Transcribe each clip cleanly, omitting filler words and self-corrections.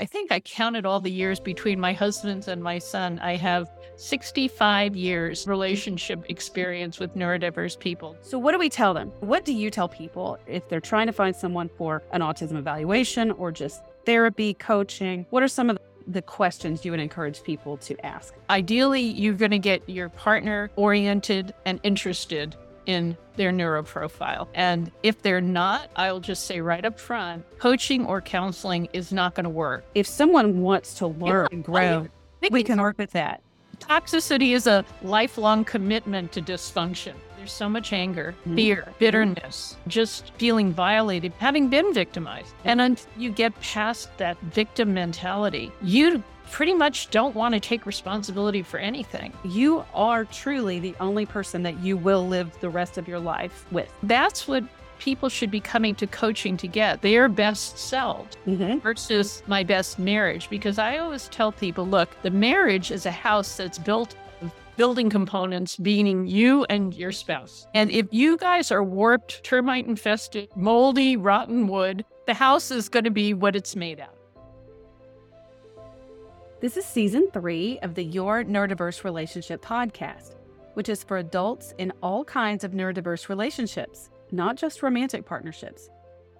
I think I counted all the years between my husband's and my son. I have 65 years relationship experience with neurodiverse people. So what do we tell them? What do you tell people if they're trying to find someone for an autism evaluation or just therapy, coaching? What are some of the questions you would encourage people to ask? Ideally, you're going to get your partner oriented and interested in their neuro profile. And if they're not, I'll just say right up front, coaching or counseling is not going to work. If someone wants to learn and grow, we can work with that. Toxicity is a lifelong commitment to dysfunction. There's so much anger, fear, bitterness, just feeling violated, having been victimized. And until you get past that victim mentality, you pretty much don't want to take responsibility for anything. You are truly the only person that you will live the rest of your life with. That's what people should be coming to coaching to get, their best selves versus my best marriage. Because I always tell people, look, the marriage is a house that's built of building components, meaning you and your spouse. And if you guys are warped, termite infested, moldy, rotten wood, the house is going to be what it's made out of. This is season 3 of the Your Neurodiverse Relationship podcast, which is for adults in all kinds of neurodiverse relationships, not just romantic partnerships.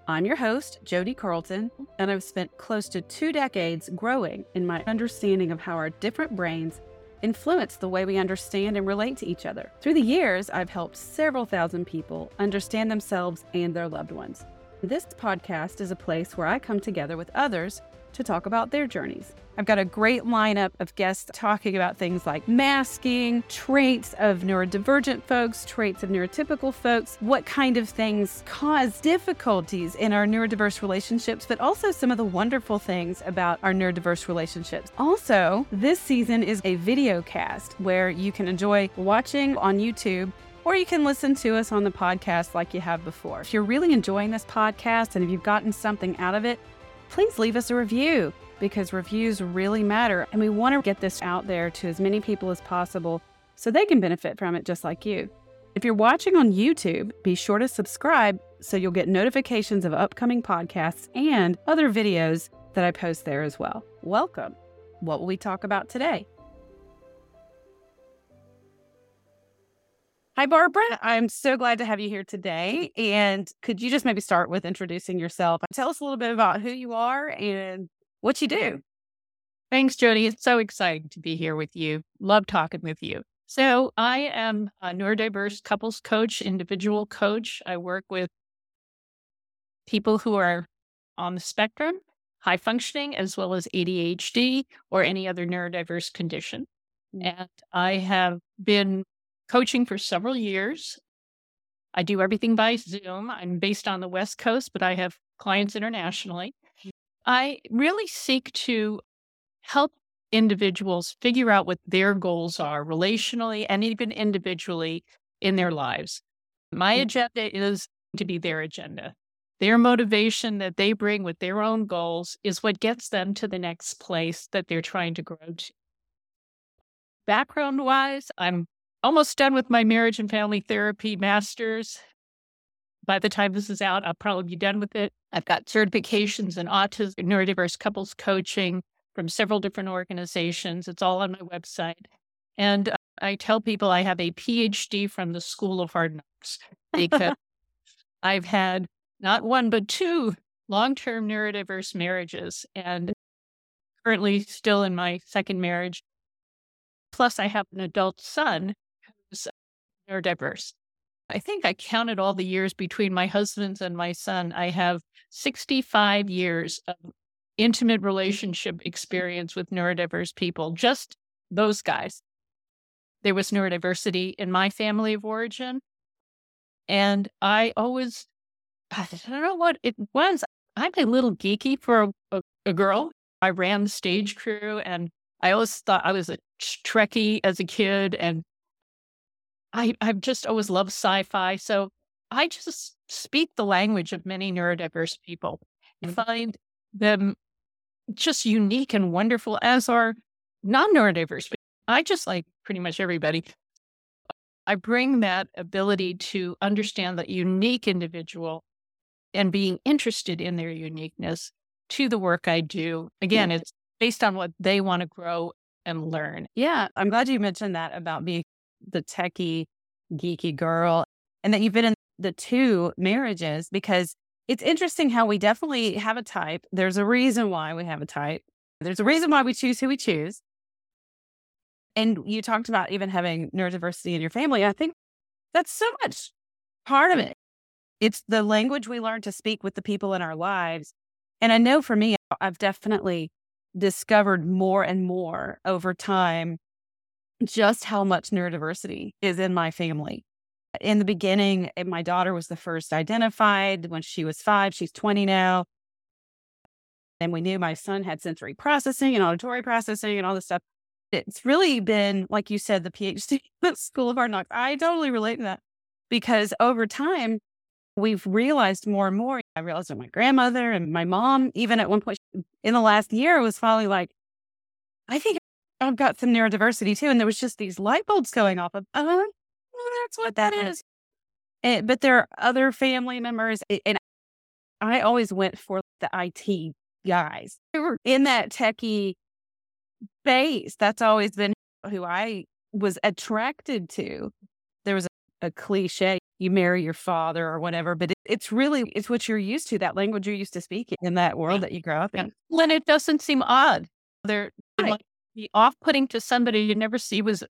I'm your host, Jody Carlton, and I've spent close to 2 decades growing in my understanding of how our different brains influence the way we understand and relate to each other. Through the years, I've helped several thousand people understand themselves and their loved ones. This podcast is a place where I come together with others to talk about their journeys. I've got a great lineup of guests talking about things like masking, traits of neurodivergent folks, traits of neurotypical folks, what kind of things cause difficulties in our neurodiverse relationships, but also some of the wonderful things about our neurodiverse relationships. Also, this season is a video cast where you can enjoy watching on YouTube, or you can listen to us on the podcast like you have before. If you're really enjoying this podcast and if you've gotten something out of it, please leave us a review, because reviews really matter. And we want to get this out there to as many people as possible so they can benefit from it just like you. If you're watching on YouTube, be sure to subscribe so you'll get notifications of upcoming podcasts and other videos that I post there as well. Welcome. What will we talk about today? Hi, Barbara. I'm so glad to have you here today. And could you just maybe start with introducing yourself? Tell us a little bit about who you are and what you do. Thanks, Jody. It's so exciting to be here with you. Love talking with you. So I am a neurodiverse couples coach, individual coach. I work with people who are on the spectrum, high functioning, as well as ADHD or any other neurodiverse condition. And I have been coaching for several years. I do everything by Zoom. I'm based on the West Coast, but I have clients internationally. I really seek to help individuals figure out what their goals are relationally and even individually in their lives. My agenda is to be their agenda. Their motivation that they bring with their own goals is what gets them to the next place that they're trying to grow to. Background-wise, I'm almost done with my marriage and family therapy master's. By the time this is out, I'll probably be done with it. I've got certifications in autism, neurodiverse couples coaching from several different organizations. It's all on my website. And I tell people I have a PhD from the School of Hard Knocks because I've had not one, but 2 long-term neurodiverse marriages and currently still in my second marriage. Plus, I have an adult son who's neurodiverse. I think I counted all the years between my husband's and my son. I have 65 years of intimate relationship experience with neurodiverse people, just those guys. There was neurodiversity in my family of origin. And I don't know what it was. I'm a little geeky for a girl. I ran the stage crew and I always thought I was a Trekkie as a kid, and I've just always loved sci-fi. So I just speak the language of many neurodiverse people and find them just unique and wonderful, as are non-neurodiverse people. I just like pretty much everybody. I bring that ability to understand that unique individual and being interested in their uniqueness to the work I do. Again, it's based on what they want to grow and learn. Yeah, I'm glad you mentioned that about being the techie, geeky girl, and that you've been in the two marriages, because it's interesting how we definitely have a type. There's a reason why we have a type. There's a reason why we choose who we choose. And you talked about even having neurodiversity in your family. I think that's so much part of it. It's the language we learn to speak with the people in our lives. And I know for me, I've definitely discovered more and more over time just how much neurodiversity is in my family. In the beginning, my daughter was the first identified when she was 5. She's 20 now. And we knew my son had sensory processing and auditory processing and all this stuff. It's really been, like you said, the PhD, the School of Hard Knocks. I totally relate to that, because over time, we've realized more and more. I realized that my grandmother and my mom, even at one point in the last year, was finally like, I think I've got some neurodiversity too. And there was just these light bulbs going off of, oh, that's what that is. And, but there are other family members. And I always went for the IT guys. They were in that techie base. That's always been who I was attracted to. There was a cliche, you marry your father or whatever, but it's really, it's what you're used to, that language you're used to speaking in that world that you grow up in. When it doesn't seem odd, they're right. Be off-putting to somebody you never see was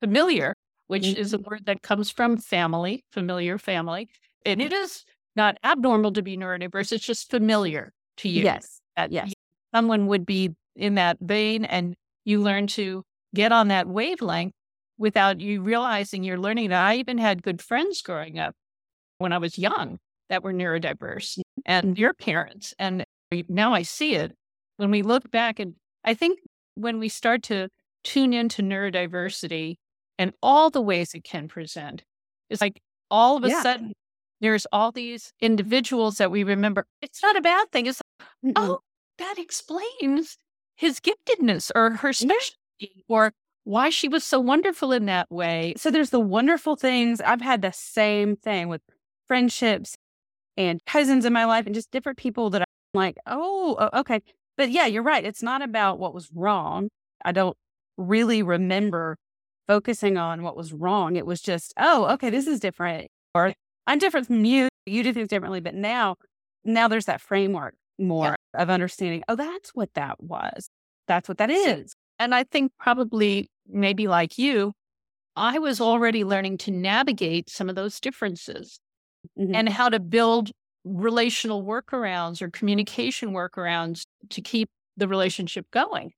familiar, which is a word that comes from family, familiar family. And it is not abnormal to be neurodiverse. It's just familiar to you. Yes. Yes. Someone would be in that vein, and you learn to get on that wavelength without you realizing you're learning that. I even had good friends growing up when I was young that were neurodiverse, and your parents. And now I see it when we look back. And I think when we start to tune into neurodiversity and all the ways it can present, it's like all of a sudden there's all these individuals that we remember. It's not a bad thing. It's like, oh, that explains his giftedness or her specialty or why she was so wonderful in that way. So there's the wonderful things. I've had the same thing with friendships and cousins in my life and just different people that I'm like, oh, okay. But yeah, you're right. It's not about what was wrong. I don't really remember focusing on what was wrong. It was just, oh, okay, this is different. Or I'm different from you. You do things differently. But now there's that framework more of understanding, oh, that's what that was. That's what that is. And I think probably maybe like you, I was already learning to navigate some of those differences and how to build relational workarounds or communication workarounds to keep the relationship going.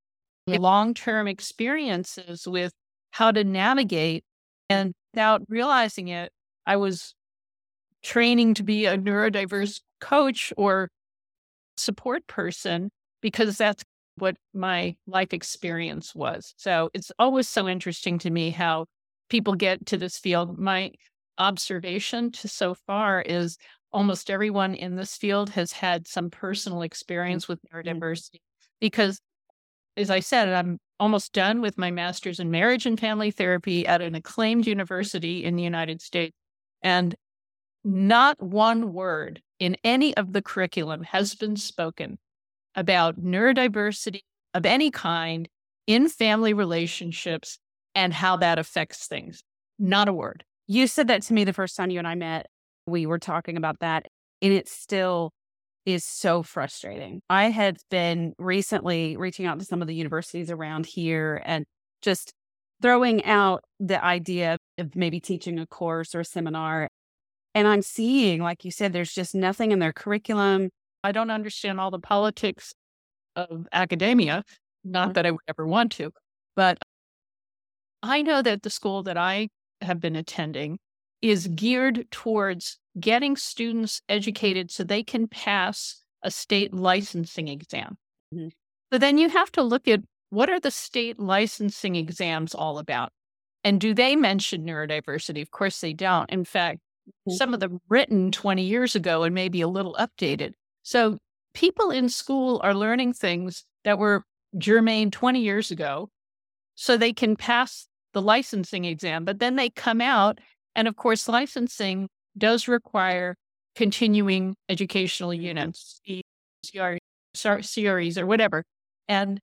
Yeah. Long-term experiences with how to navigate, and without realizing it, I was training to be a neurodiverse coach or support person, because that's what my life experience was. So it's always so interesting to me how people get to this field. My observation so far is almost everyone in this field has had some personal experience with neurodiversity, because, as I said, I'm almost done with my master's in marriage and family therapy at an acclaimed university in the United States. And not one word in any of the curriculum has been spoken about neurodiversity of any kind in family relationships and how that affects things. Not a word. You said that to me the first time you and I met. We were talking about that, and it still is so frustrating. I have been recently reaching out to some of the universities around here and just throwing out the idea of maybe teaching a course or a seminar. And I'm seeing, like you said, there's just nothing in their curriculum. I don't understand all the politics of academia. Not that I would ever want to, but I know that the school that I have been attending is geared towards getting students educated so they can pass a state licensing exam. So then you have to look at, what are the state licensing exams all about? And do they mention neurodiversity? Of course they don't. In fact, some of them written 20 years ago and maybe a little updated. So people in school are learning things that were germane 20 years ago so they can pass the licensing exam, but then they come out. And of course, licensing does require continuing educational units, CR, CREs or whatever. And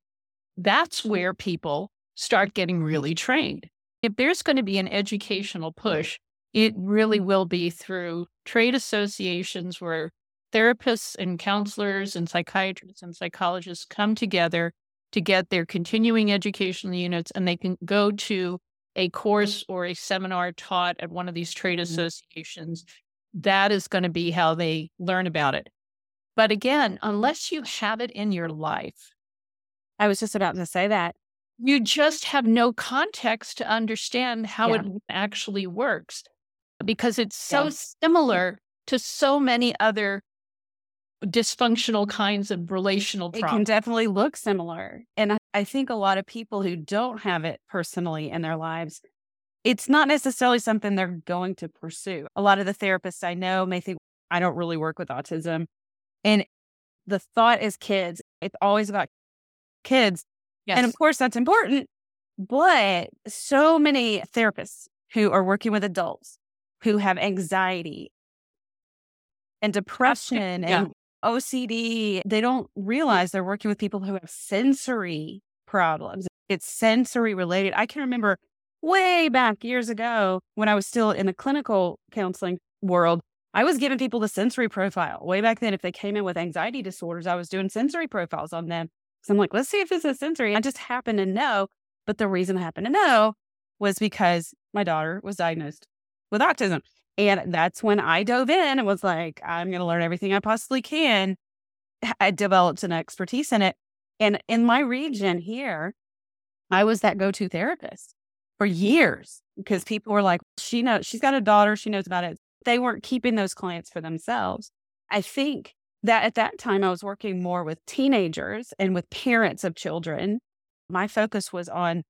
that's where people start getting really trained. If there's going to be an educational push, it really will be through trade associations where therapists and counselors and psychiatrists and psychologists come together to get their continuing educational units, and they can go to a course or a seminar taught at one of these trade associations. That is going to be how they learn about it. But again, unless you have it in your life. I was just about to say that. You just have no context to understand how it actually works, because it's so similar to so many other dysfunctional kinds of relational problems. It can definitely look similar. And I think a lot of people who don't have it personally in their lives, it's not necessarily something they're going to pursue. A lot of the therapists I know may think, I don't really work with autism. And the thought is kids, it's always about kids. Yes. And of course, that's important. But so many therapists who are working with adults who have anxiety and depression and OCD, they don't realize they're working with people who have sensory problems. It's sensory related. I can remember way back years ago when I was still in the clinical counseling world, I was giving people the sensory profile. Way back then, if they came in with anxiety disorders, I was doing sensory profiles on them. So I'm like, let's see if this is sensory. I just happen to know. But the reason I happen to know was because my daughter was diagnosed with autism. And that's when I dove in and was like, I'm going to learn everything I possibly can. I developed an expertise in it. And in my region here, I was that go-to therapist for years because people were like, she knows, she's got a daughter, she knows about it. They weren't keeping those clients for themselves. I think that at that time, I was working more with teenagers and with parents of children. My focus was on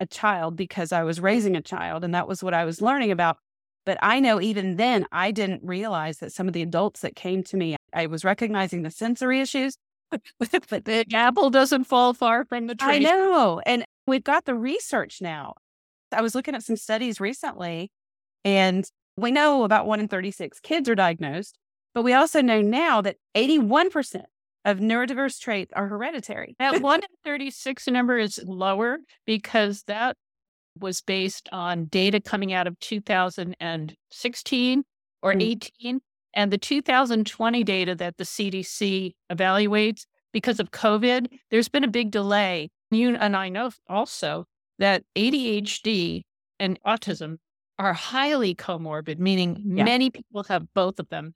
a child because I was raising a child, and that was what I was learning about. But I know even then, I didn't realize that some of the adults that came to me, I was recognizing the sensory issues. But the apple doesn't fall far from the tree. I know. And we've got the research now. I was looking at some studies recently, and we know about 1 in 36 kids are diagnosed. But we also know now that 81% of neurodiverse traits are hereditary. That 1 in 36 number is lower because that was based on data coming out of 2016 or 18. And the 2020 data that the CDC evaluates, because of COVID, there's been a big delay. You and I know also that ADHD and autism are highly comorbid, meaning many people have both of them.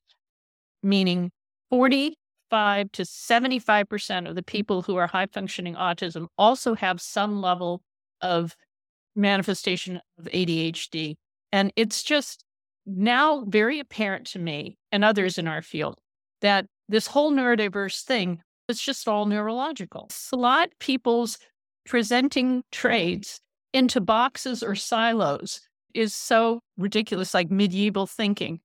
Meaning 45 to 75% of the people who are high-functioning autism also have some level of manifestation of ADHD. And it's just now very apparent to me and others in our field that this whole neurodiverse thing is just all neurological. Slot people's presenting traits into boxes or silos is so ridiculous, like medieval thinking.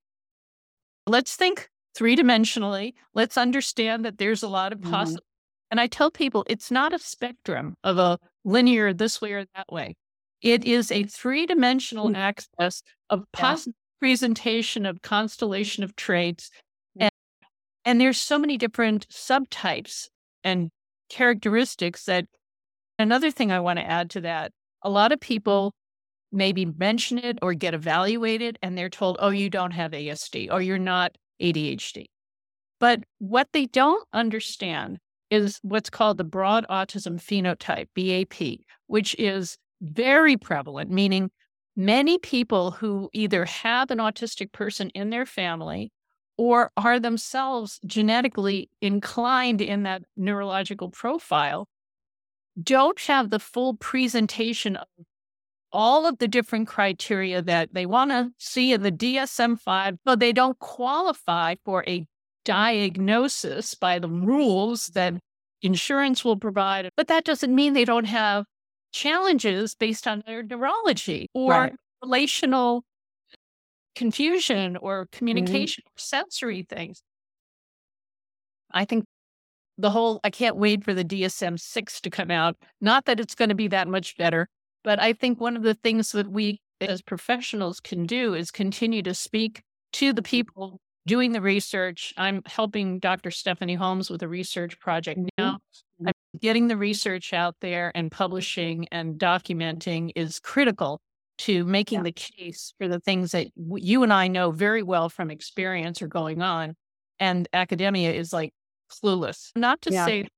Let's think three-dimensionally. Let's understand that there's a lot of possible. And I tell people it's not a spectrum of a linear this way or that way. It is a three-dimensional access of possible presentation of constellation of traits. And there's so many different subtypes and characteristics that another thing I want to add to that, a lot of people maybe mention it or get evaluated and they're told, oh, you don't have ASD or you're not ADHD. But what they don't understand is what's called the broad autism phenotype, BAP, which is very prevalent, meaning many people who either have an autistic person in their family or are themselves genetically inclined in that neurological profile don't have the full presentation of all of the different criteria that they want to see in the DSM-5, but they don't qualify for a diagnosis by the rules that insurance will provide. But that doesn't mean they don't have challenges based on their neurology or relational confusion or communication or sensory things. I think the whole, I can't wait for the DSM-6 to come out. Not that it's going to be that much better. But I think one of the things that we as professionals can do is continue to speak to the people doing the research. I'm helping Dr. Stephanie Holmes with a research project now. I'm getting the research out there and publishing and documenting is critical to making the case for the things that you and I know very well from experience are going on. And academia is like clueless. Not to say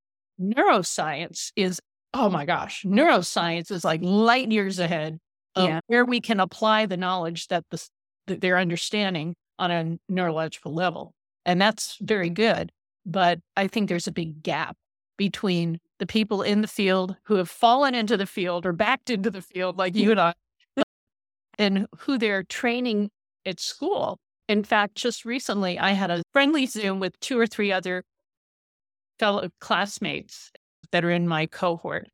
neuroscience is, oh my gosh, neuroscience is like light years ahead of where we can apply the knowledge that that they're understanding on a neurological level. And that's very good. But I think there's a big gap between the people in the field who have fallen into the field or backed into the field like you and I, and who they're training at school. In fact, just recently, I had a friendly Zoom with 2 or 3 other fellow classmates that are in my cohort.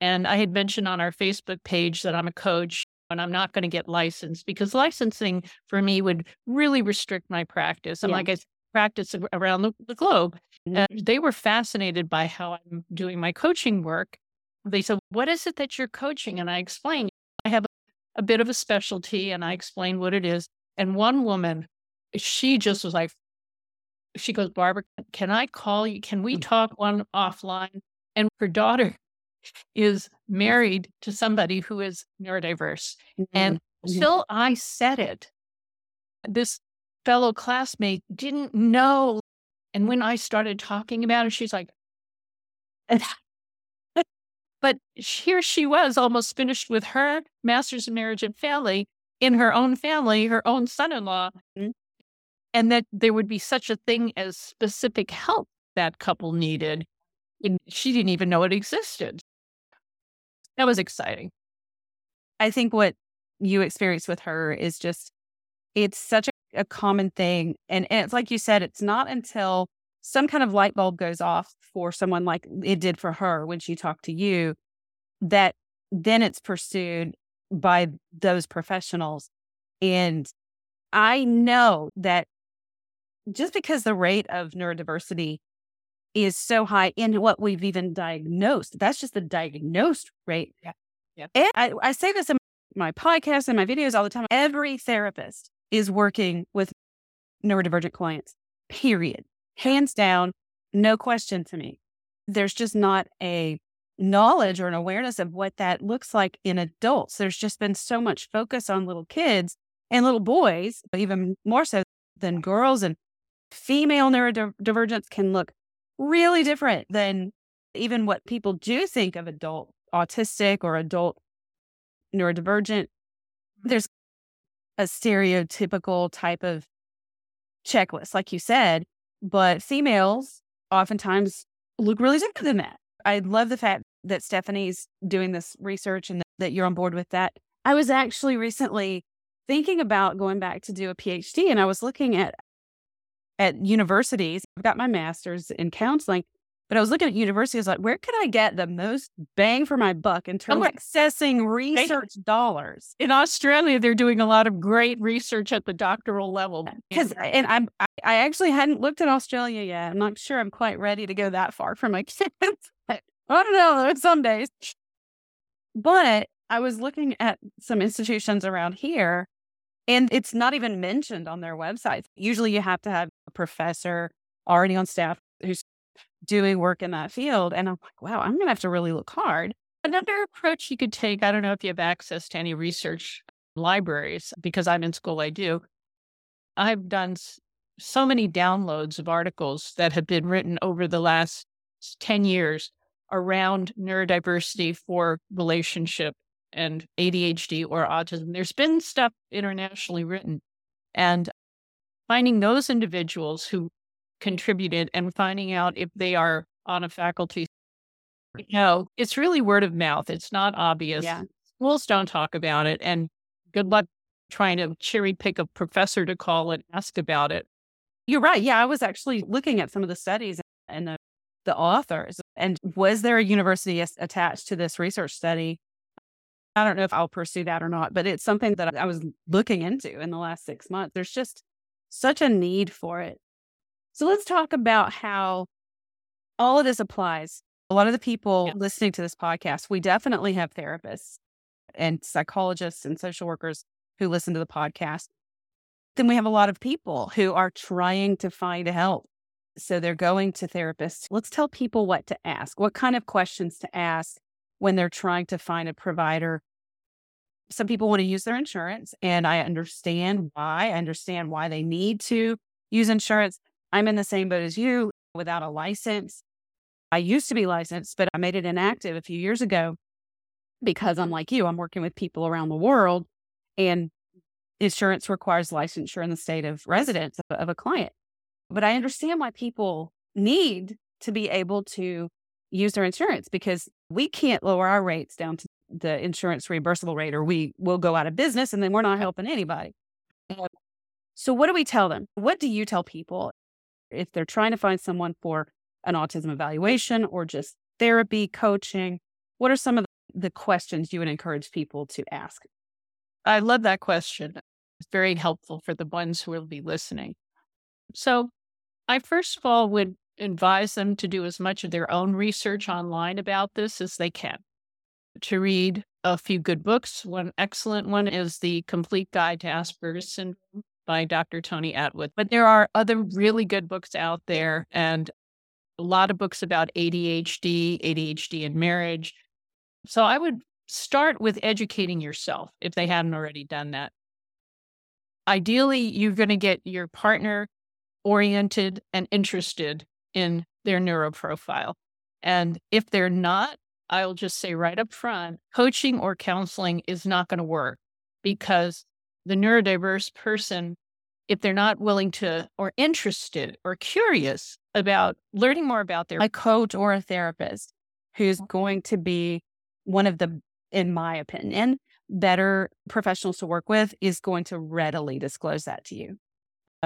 And I had mentioned on our Facebook page that I'm a coach and I'm not going to get licensed because licensing for me would really restrict my practice. And like I said, practice around the globe. And they were fascinated by how I'm doing my coaching work. They said, what is it that you're coaching? And I explained, I have a bit of a specialty, and I explained what it is. And one woman, she just was like, she goes, Barbara, can I call you? Can we talk one offline? And her daughter is married to somebody who is neurodiverse. And until I said it, this fellow classmate didn't know. And when I started talking about it, she's like, but here she was almost finished with her master's in marriage and family in her own family, her own son-in-law. And that there would be such a thing as specific help that couple needed. And she didn't even know it existed. That was exciting. I think what you experienced with her is just, it's such a common thing. And it's like you said, it's not until some kind of light bulb goes off for someone like it did for her when she talked to you, that then it's pursued by those professionals. And I know that just because the rate of neurodiversity is so high in what we've even diagnosed, that's just the diagnosed rate. And I say this in my podcast and my videos all the time. Every therapist is working with neurodivergent clients, period. Hands down, no question to me. There's just not a knowledge or an awareness of what that looks like in adults. There's just been so much focus on little kids and little boys, even more so than girls. And female neurodivergence can look really different than even what people do think of adult autistic or adult neurodivergent. There's a stereotypical type of checklist, like you said, but females oftentimes look really different than that. I love the fact that Stephanie's doing this research and that you're on board with that. I was actually recently thinking about going back to do a PhD, and I was looking at universities. I've got my master's in counseling, but I was looking at universities like, where could I get the most bang for my buck in terms of accessing research dollars? In Australia, they're doing a lot of great research at the doctoral level. And I actually hadn't looked at Australia yet. I'm not sure I'm quite ready to go that far for my kids. I don't know, some days. But I was looking at some institutions around here, and it's not even mentioned on their websites. Usually you have to have a professor already on staff who's doing work in that field. And I'm like, wow, I'm going to have to really look hard. Another approach you could take, I don't know if you have access to any research libraries, because I'm in school, I do. I've done so many downloads of articles that have been written over the last 10 years around neurodiversity for relationship and ADHD or autism. There's been stuff internationally written, and finding those individuals who contributed and finding out if they are on a faculty. No, it's really word of mouth. It's not obvious. Yeah. Schools don't talk about it, and good luck trying to cherry pick a professor to call and ask about it. You're right. Yeah, I was actually looking at some of the studies and the authors, and was there a university attached to this research study? I don't know if I'll pursue that or not, but it's something that I was looking into in the last 6 months. There's just such a need for it. So let's talk about how all of this applies. A lot of the people listening to this podcast, we definitely have therapists and psychologists and social workers who listen to the podcast. then we have a lot of people who are trying to find help. So they're going to therapists. Let's tell people what to ask, what kind of questions to ask when they're trying to find a provider. Some people want to use their insurance, and I understand why. I understand why they need to use insurance. I'm in the same boat as you without a license. I used to be licensed, but I made it inactive a few years ago because I'm like you, I'm working with people around the world, and insurance requires licensure in the state of residence of a client. But I understand why people need to be able to use their insurance, because we can't lower our rates down to the insurance reimbursable rate, or we will go out of business and then we're not helping anybody. So what do we tell them? What do you tell people if they're trying to find someone for an autism evaluation or just therapy, coaching? What are some of the questions you would encourage people to ask? I love that question. It's very helpful for the ones who will be listening. So I first of all would advise them to do as much of their own research online about this as they can, to read a few good books. One excellent one is The Complete Guide to Asperger's Syndrome by Dr. Tony Atwood. But there are other really good books out there, and a lot of books about ADHD, ADHD and marriage. So I would start with educating yourself if they hadn't already done that. Ideally, you're going to get your partner oriented and interested in their neuroprofile. And if they're not, I'll just say right up front, coaching or counseling is not going to work, because the neurodiverse person, if they're not willing to or interested or curious about learning more about their... A coach or a therapist who's going to be one of the, in my opinion, better professionals to work with is going to readily disclose that to you.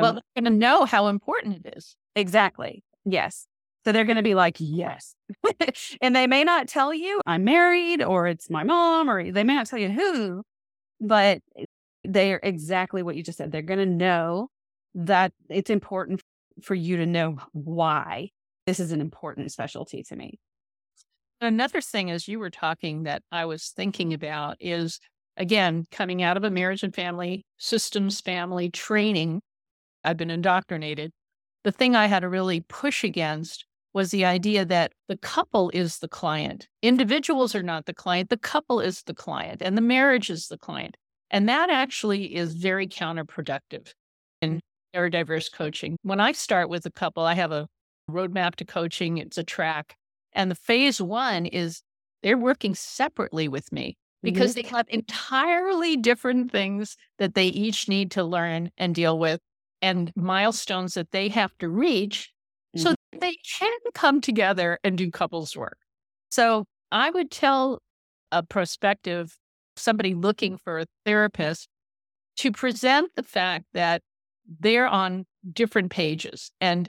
Well, they're going to know how important it is. Exactly. Yes. So they're going to be like, yes. And they may not tell you I'm married, or it's my mom, or they may not tell you who, but they are exactly what you just said. They're going to know that it's important for you to know why this is an important specialty to me. Another thing, as you were talking, that I was thinking about is, again, coming out of a marriage and family systems, family training, I've been indoctrinated. The thing I had to really push against was the idea that the couple is the client. Individuals are not the client. The couple is the client, and the marriage is the client. And that actually is very counterproductive in neurodiverse coaching. When I start with a couple, I have a roadmap to coaching. It's a track. And the phase one is they're working separately with me, because they have entirely different things that they each need to learn and deal with, and milestones that they have to reach so that they can come together and do couples work. So I would tell a prospective, somebody looking for a therapist, to present the fact that they're on different pages. And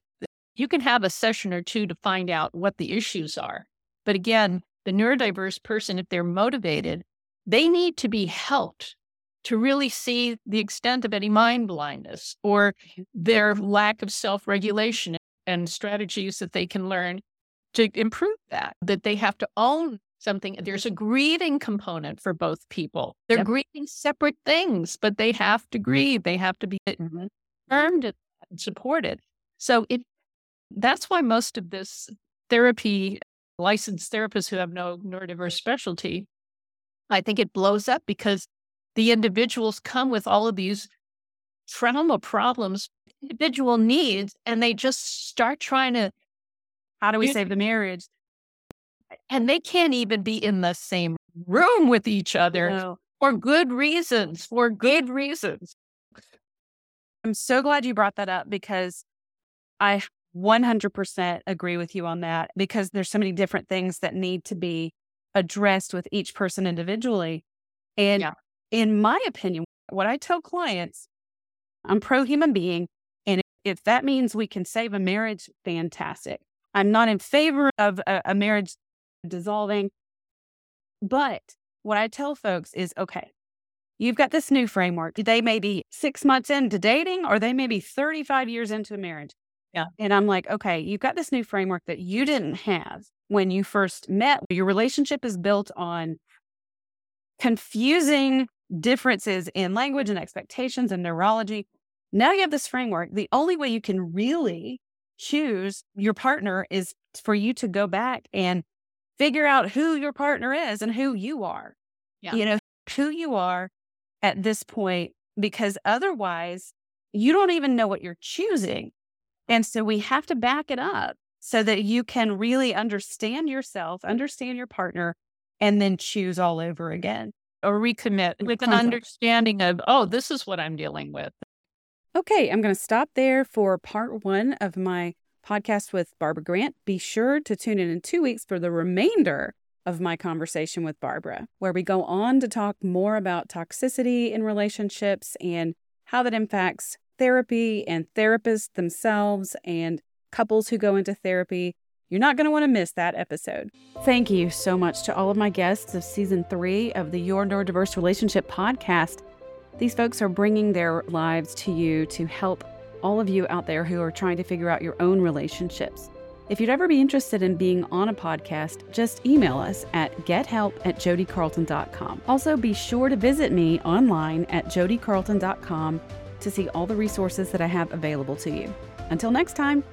you can have a session or two to find out what the issues are. But again, the neurodiverse person, if they're motivated, they need to be helped to really see the extent of any mind blindness or their lack of self-regulation, and strategies that they can learn to improve that, that they have to own something. There's a grieving component for both people. They're grieving separate things, but they have to grieve. They have to be affirmed and supported. So that's why most of this therapy, licensed therapists who have no neurodiverse specialty, I think it blows up, because the individuals come with all of these trauma problems, individual needs, and they just start trying to, how do we save the marriage? And they can't even be in the same room with each other for good reasons. I'm so glad you brought that up, because I 100% agree with you on that, because there's so many different things that need to be addressed with each person individually. And in my opinion, what I tell clients, I'm pro-human being, and if that means we can save a marriage, fantastic. I'm not in favor of a marriage dissolving, but what I tell folks is, okay, you've got this new framework. They may be 6 months into dating, or they may be 35 years into a marriage. Yeah. And I'm like, okay, you've got this new framework that you didn't have when you first met. Your relationship is built on confusing differences in language and expectations and neurology. Now you have this framework. The only way you can really choose your partner is for you to go back and figure out who your partner is and who you are. Yeah. You know, who you are at this point, because otherwise you don't even know what you're choosing. And so we have to back it up so that you can really understand yourself, understand your partner, and then choose all over again. Or recommit with an understanding of, oh, this is what I'm dealing with. Okay, I'm going to stop there for part one of my podcast with Barbara Grant. Be sure to tune in 2 weeks for the remainder of my conversation with Barbara, where we go on to talk more about toxicity in relationships and how that impacts therapy and therapists themselves and couples who go into therapy. You're not going to want to miss that episode. Thank you so much to all of my guests of season 3 of the Your Neurodiverse Relationship podcast. These folks are bringing their lives to you to help all of you out there who are trying to figure out your own relationships. If you'd ever be interested in being on a podcast, just email us at gethelp@jodycarlton.com. Also, be sure to visit me online at jodycarlton.com to see all the resources that I have available to you. Until next time.